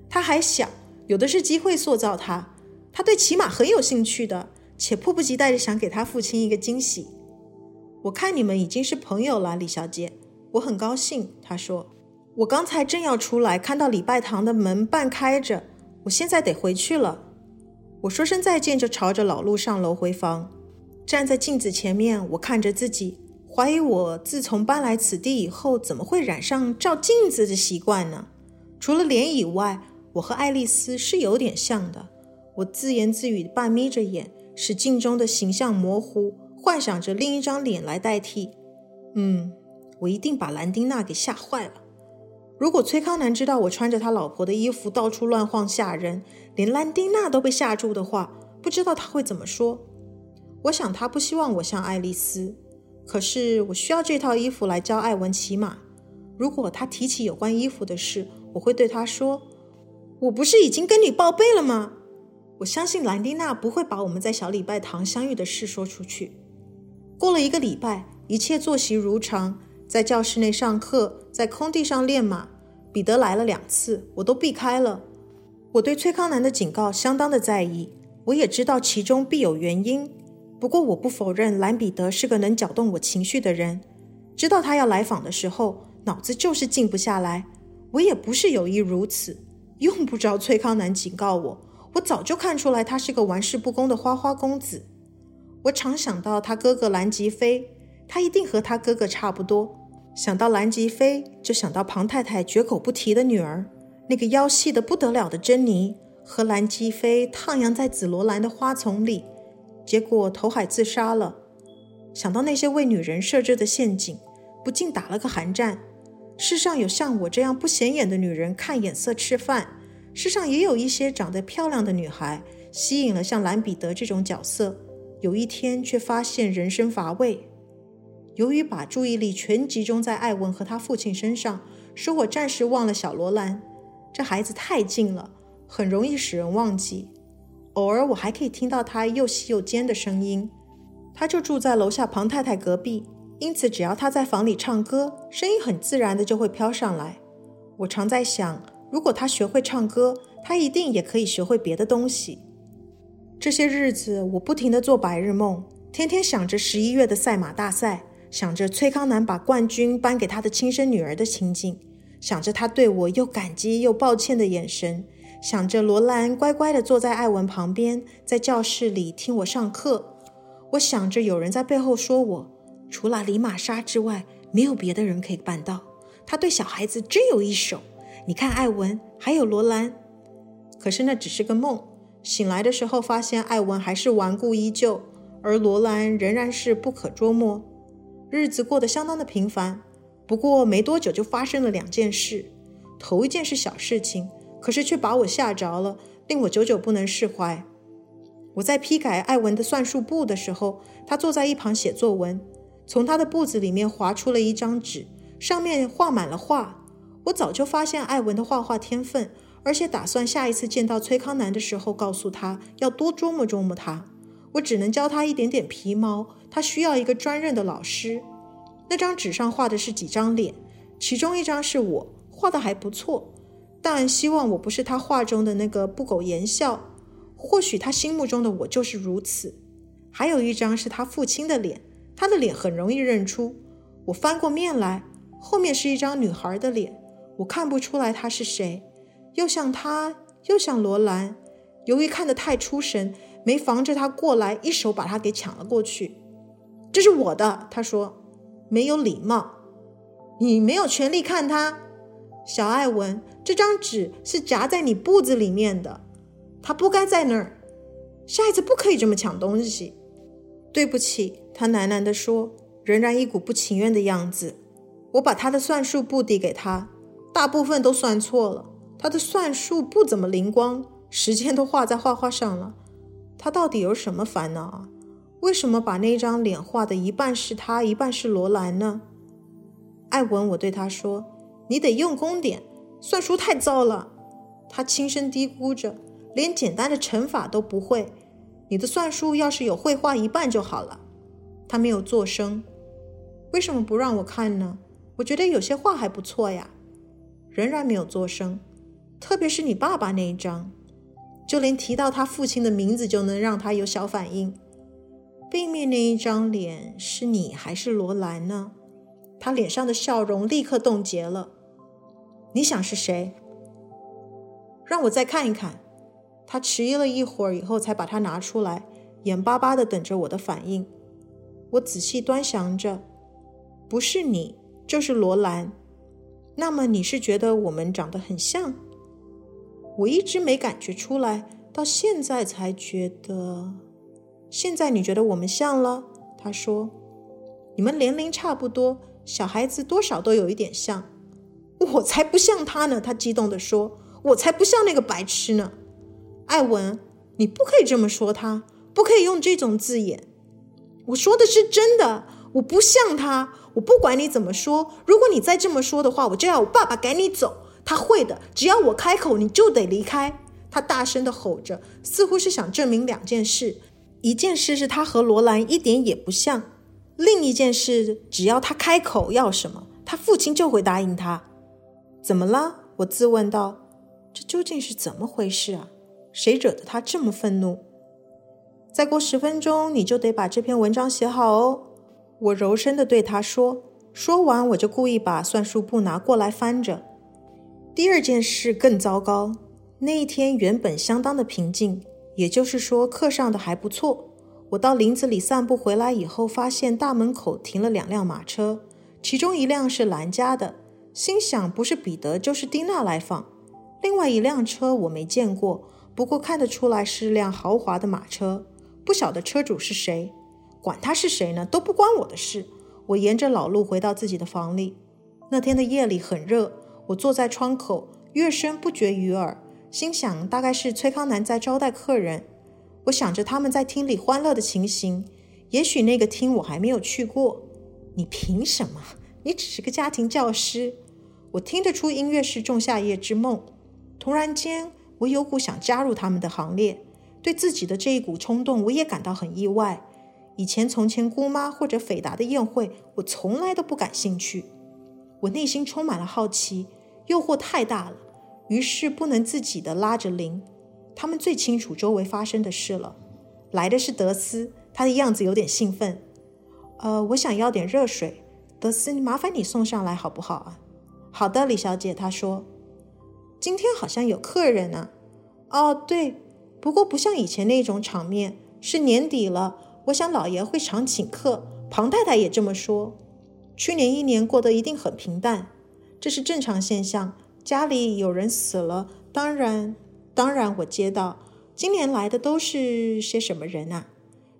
她还小，有的是机会塑造她。她对骑马很有兴趣的，且迫不及待地想给她父亲一个惊喜。我看你们已经是朋友了，李小姐，我很高兴。她说，我刚才正要出来，看到礼拜堂的门半开着，我现在得回去了。我说声再见，就朝着老路上楼回房。站在镜子前面，我看着自己，怀疑我自从搬来此地以后，怎么会染上照镜子的习惯呢？除了脸以外，我和爱丽丝是有点像的。我自言自语半眯着眼，使镜中的形象模糊，幻想着另一张脸来代替。我一定把兰丁娜给吓坏了。如果崔康南知道我穿着他老婆的衣服到处乱晃吓人，连兰丁娜都被吓住的话，不知道他会怎么说。我想他不希望我像爱丽丝，可是我需要这套衣服来教艾文骑马。如果他提起有关衣服的事，我会对他说，我不是已经跟你报备了吗？我相信兰丁娜不会把我们在小礼拜堂相遇的事说出去。过了一个礼拜，一切作息如常，在教室内上课，在空地上练马。彼得来了2次，我都避开了。我对崔康南的警告相当的在意，我也知道其中必有原因。不过我不否认兰彼得是个能搅动我情绪的人，知道他要来访的时候，脑子就是静不下来。我也不是有意如此，用不着崔康南警告我，我早就看出来他是个玩世不恭的花花公子。我常想到他哥哥兰吉飞，他一定和他哥哥差不多。想到兰吉飞，就想到庞太太绝口不提的女儿，那个腰细得不得了的珍妮，和兰吉飞徜徉在紫罗兰的花丛里，结果投海自杀了。想到那些为女人设置的陷阱，不禁打了个寒战。世上有像我这样不显眼的女人看眼色吃饭，世上也有一些长得漂亮的女孩吸引了像兰彼得这种角色，有一天却发现人生乏味。由于把注意力全集中在艾文和他父亲身上，使我暂时忘了小罗兰。这孩子太近了，很容易使人忘记。偶尔我还可以听到他又细又尖的声音。他就住在楼下庞太太隔壁，因此只要他在房里唱歌，声音很自然的就会飘上来。我常在想，如果他学会唱歌，他一定也可以学会别的东西。这些日子我不停地做白日梦，天天想着11月的赛马大赛，想着崔康南把冠军颁给他的亲生女儿的情景，想着他对我又感激又抱歉的眼神，想着罗兰乖乖地坐在艾文旁边，在教室里听我上课。我想着有人在背后说我，除了李玛莎之外，没有别的人可以办到。他对小孩子真有一手，你看艾文，还有罗兰。可是那只是个梦，醒来的时候发现艾文还是顽固依旧，而罗兰仍然是不可捉摸。日子过得相当的平凡，不过没多久就发生了2件事。头一件是小事情，可是却把我吓着了，令我久久不能释怀。我在批改艾文的算术簿的时候，他坐在一旁写作文，从他的簿子里面划出了一张纸，上面画满了画。我早就发现艾文的画画天分，而且打算下一次见到崔康南的时候告诉他要多琢磨琢磨他。我只能教他一点点皮毛，他需要一个专任的老师。那张纸上画的是几张脸，其中一张是我，画的还不错，但希望我不是他画中的那个不苟言笑，或许他心目中的我就是如此。还有一张是他父亲的脸，他的脸很容易认出，我翻过面来，后面是一张女孩的脸，我看不出来她是谁，又像她，又像罗兰。由于看得太出神，没防着她过来，一手把她给抢了过去。这是我的，她说，没有礼貌，你没有权利看她。小艾文，这张纸是夹在你步子里面的，她不该在那儿，下一次不可以这么抢东西。对不起，她喃喃地说，仍然一股不情愿的样子。我把她的算术簿递给她，大部分都算错了，她的算术不怎么灵光，时间都画在画画上了。她到底有什么烦恼啊？为什么把那张脸画的一半是她，一半是罗兰呢？艾文，我对她说，你得用功点，算术太糟了。她轻声嘀咕着，连简单的乘法都不会，你的算术要是有绘画一半就好了。她没有作声。为什么不让我看呢？我觉得有些画还不错呀。仍然没有作声，特别是你爸爸那一张，就连提到他父亲的名字就能让他有小反应。背面那一张脸是你还是罗兰呢？他脸上的笑容立刻冻结了。你想是谁？让我再看一看。他迟疑了一会儿以后才把它拿出来，眼巴巴地等着我的反应。我仔细端详着，不是你，就是罗兰。那么你是觉得我们长得很像？我一直没感觉出来，到现在才觉得。现在你觉得我们像了？他说，你们年龄差不多，小孩子多少都有一点像。我才不像他呢，他激动地说，我才不像那个白痴呢。艾文，你不可以这么说他，不可以用这种字眼。我说的是真的，我不像他，我不管你怎么说，如果你再这么说的话，我就要我爸爸赶你走，他会的，只要我开口你就得离开。他大声地吼着，似乎是想证明两件事，一件事是他和罗兰一点也不像，另一件事只要他开口要什么，他父亲就会答应他。怎么了？我自问道，这究竟是怎么回事啊？谁惹得他这么愤怒？再过10分钟你就得把这篇文章写好哦，我柔声地对他说。说完我就故意把算术簿拿过来翻着。第二件事更糟糕，那一天原本相当的平静，也就是说课上的还不错。我到林子里散步回来以后，发现大门口停了2辆马车，其中一辆是兰家的，心想不是彼得就是丁娜来访。另外一辆车我没见过，不过看得出来是辆豪华的马车，不晓得车主是谁。管他是谁呢，都不关我的事。我沿着老路回到自己的房里。那天的夜里很热，我坐在窗口，乐声不绝于耳，心想大概是崔康南在招待客人。我想着他们在厅里欢乐的情形，也许那个厅我还没有去过。你凭什么？你只是个家庭教师。我听得出音乐是《仲夏夜之梦》。突然间我有股想加入他们的行列，对自己的这一股冲动我也感到很意外。以前姑妈或者斐达的宴会，我从来都不感兴趣。我内心充满了好奇，诱惑太大了，于是不能自己的拉着铃。他们最清楚周围发生的事了。来的是德斯，他的样子有点兴奋。我想要点热水，德斯，麻烦你送上来好不好啊？好的，李小姐，他说。今天好像有客人啊。哦，对，不过不像以前那种场面，是年底了，我想老爷会常请客，庞太太也这么说。去年一年过得一定很平淡，这是正常现象。家里有人死了，当然我接到今年来的都是些什么人啊？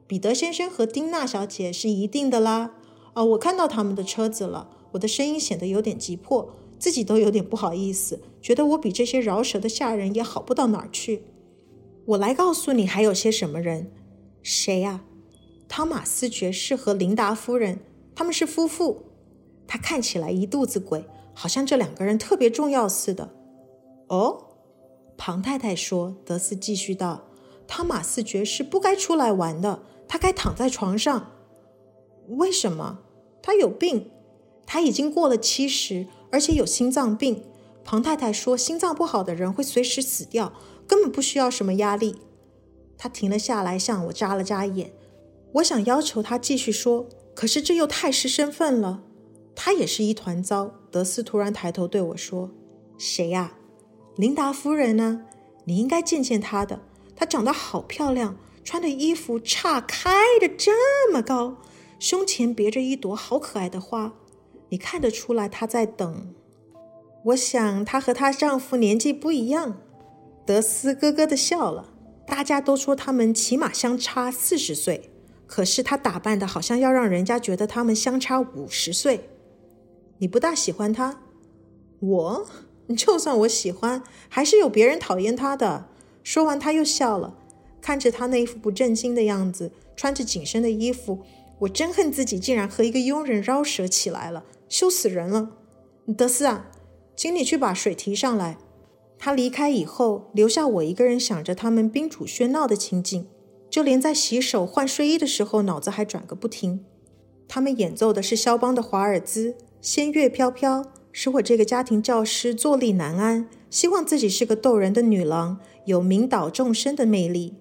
彼得先生和丁娜小姐是一定的啦。我看到他们的车子了。我的声音显得有点急迫，自己都有点不好意思，觉得我比这些饶舌的下人也好不到哪儿去。我来告诉你还有些什么人。谁啊？汤马斯爵士和琳达夫人，他们是夫妇。他看起来一肚子鬼，好像这两个人特别重要似的。哦，庞太太说。德斯继续道，汤马斯爵士不该出来玩的，他该躺在床上。为什么？他有病，他已经过了70，而且有心脏病。庞太太说心脏不好的人会随时死掉，根本不需要什么压力。他停了下来，向我眨了眨眼。我想要求他继续说，可是这又太失身份了。他也是一团糟。德斯突然抬头对我说，谁呀？琳达夫人呢？你应该见见她的，她长得好漂亮，穿的衣服岔开的这么高，胸前别着一朵好可爱的花，你看得出来她在等。我想她和她丈夫年纪不一样。德斯咯咯地笑了。大家都说他们起码相差40岁，可是她打扮的好像要让人家觉得他们相差50岁。你不大喜欢她？我？就算我喜欢，还是有别人讨厌她的。说完她又笑了。看着她那一副不正经的样子，穿着紧身的衣服，我真恨自己竟然和一个佣人饶舌起来了，羞死人了。德斯啊，请你去把水提上来。他离开以后，留下我一个人想着他们宾主喧闹的情景，就连在洗手换睡衣的时候脑子还转个不停。他们演奏的是肖邦的华尔兹，仙乐飘飘，使我这个家庭教师坐立难安，希望自己是个逗人的女郎，有明导众生的魅力。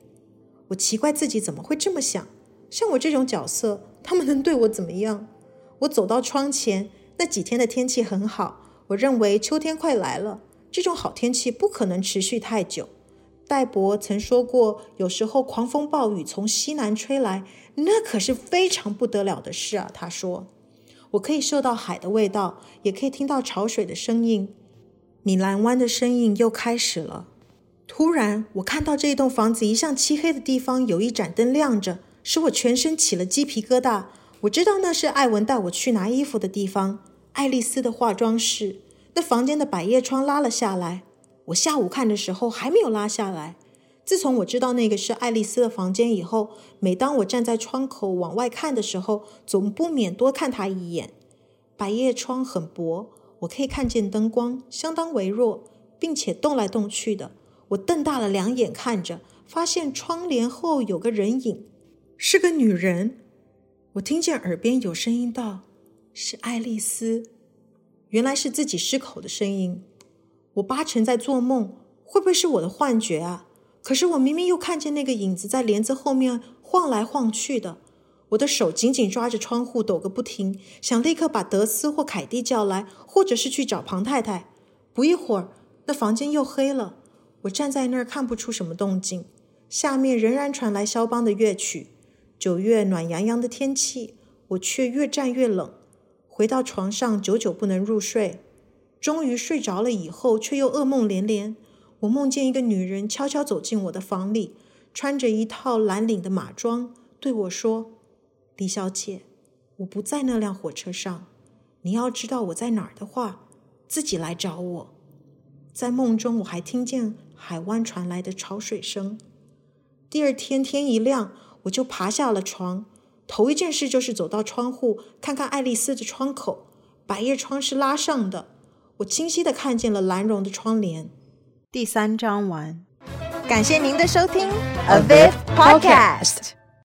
我奇怪自己怎么会这么想，像我这种角色，他们能对我怎么样？我走到窗前，那几天的天气很好，我认为秋天快来了，这种好天气不可能持续太久。戴博曾说过，有时候狂风暴雨从西南吹来，那可是非常不得了的事啊，他说。我可以嗅到海的味道，也可以听到潮水的声音。米兰湾的声音又开始了。突然，我看到这栋房子一向漆黑的地方有一盏灯亮着，使我全身起了鸡皮疙瘩。我知道那是艾文带我去拿衣服的地方，爱丽丝的化妆室。那房间的百叶窗拉了下来，我下午看的时候还没有拉下来。自从我知道那个是爱丽丝的房间以后，每当我站在窗口往外看的时候，总不免多看她一眼。百叶窗很薄，我可以看见灯光，相当微弱，并且动来动去的。我瞪大了两眼看着，发现窗帘后有个人影，是个女人。我听见耳边有声音道，是爱丽丝。原来是自己失口的声音。我八成在做梦，会不会是我的幻觉啊？可是我明明又看见那个影子在帘子后面晃来晃去的。我的手紧紧抓着窗户抖个不停，想立刻把德斯或凯蒂叫来，或者是去找庞太太。不一会儿，那房间又黑了。我站在那儿看不出什么动静，下面仍然传来肖邦的乐曲。9月暖洋洋的天气，我却越站越冷。回到床上，久久不能入睡。终于睡着了以后，却又噩梦连连。我梦见一个女人悄悄走进我的房里，穿着一套蓝领的马装，对我说，李小姐，我不在那辆火车上，你要知道我在哪儿的话，自己来找我。在梦中我还听见海湾传来的潮水声。第二天天一亮，我就爬下了床，头一件事就是走到窗户看看爱丽丝的窗口。百叶窗是拉上的，我清晰地看见了蓝绒的窗帘。第3章完。感谢您的收听，AVIV Podcast。